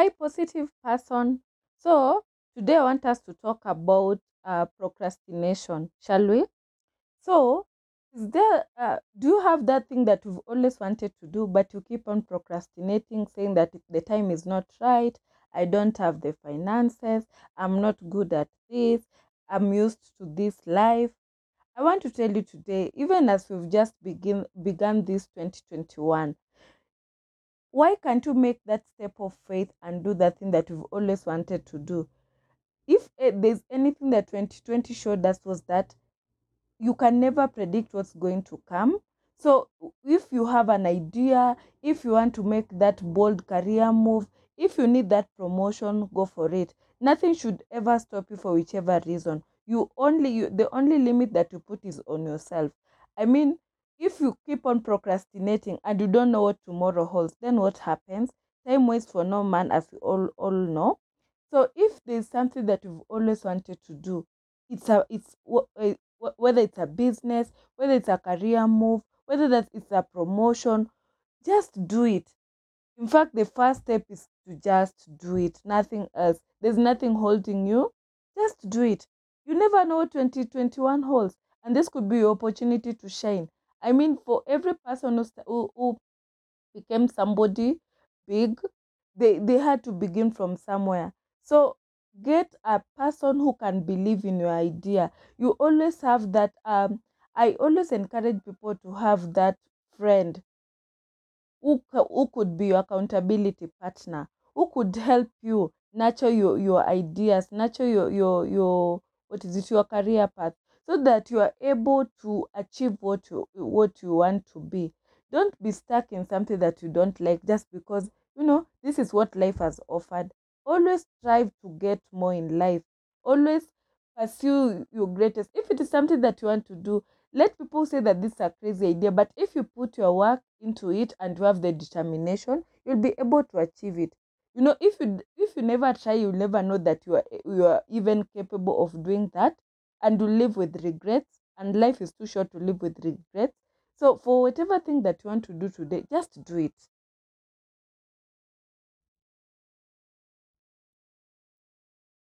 Hi, positive person. So today I want us to talk about procrastination, shall we? So, is there? Do you have that thing that you've always wanted to do, but you keep on procrastinating, saying that the time is not right, I don't have the finances, I'm not good at this, I'm used to this life? I want to tell you today, even as we've just begun this 2021, why can't you make that step of faith and do that thing that you've always wanted to do? If there's anything that 2020 showed us, was that you can never predict what's going to come. So if you have an idea, if you want to make that bold career move, if you need that promotion, go for it. Nothing should ever stop you for whichever reason. The only limit that you put is on yourself. I mean, if you keep on procrastinating and you don't know what tomorrow holds, then what happens? Time waits for no man, as we all know. So if there's something that you've always wanted to do, whether it's a business, whether it's a career move, whether it's a promotion, just do it. In fact, the first step is to just do it, nothing else. There's nothing holding you. Just do it. You never know what 2021 holds, and this could be your opportunity to shine. I mean, for every person who became somebody big, they had to begin from somewhere. So get a person who can believe in your idea. You always have that. I always encourage people to have that friend who could be your accountability partner, who could help you nurture your ideas, nurture your your career path, so that you are able to achieve what you want to be. Don't be stuck in something that you don't like just because this is what life has offered. Always strive to get more in life. Always pursue your greatest. If it is something that you want to do, let people say that this is a crazy idea, but if you put your work into it and you have the determination, you'll be able to achieve it. If you never try, you'll never know that you are even capable of doing that, and you live with regrets, and life is too short to live with regrets. So for whatever thing that you want to do today, just do it.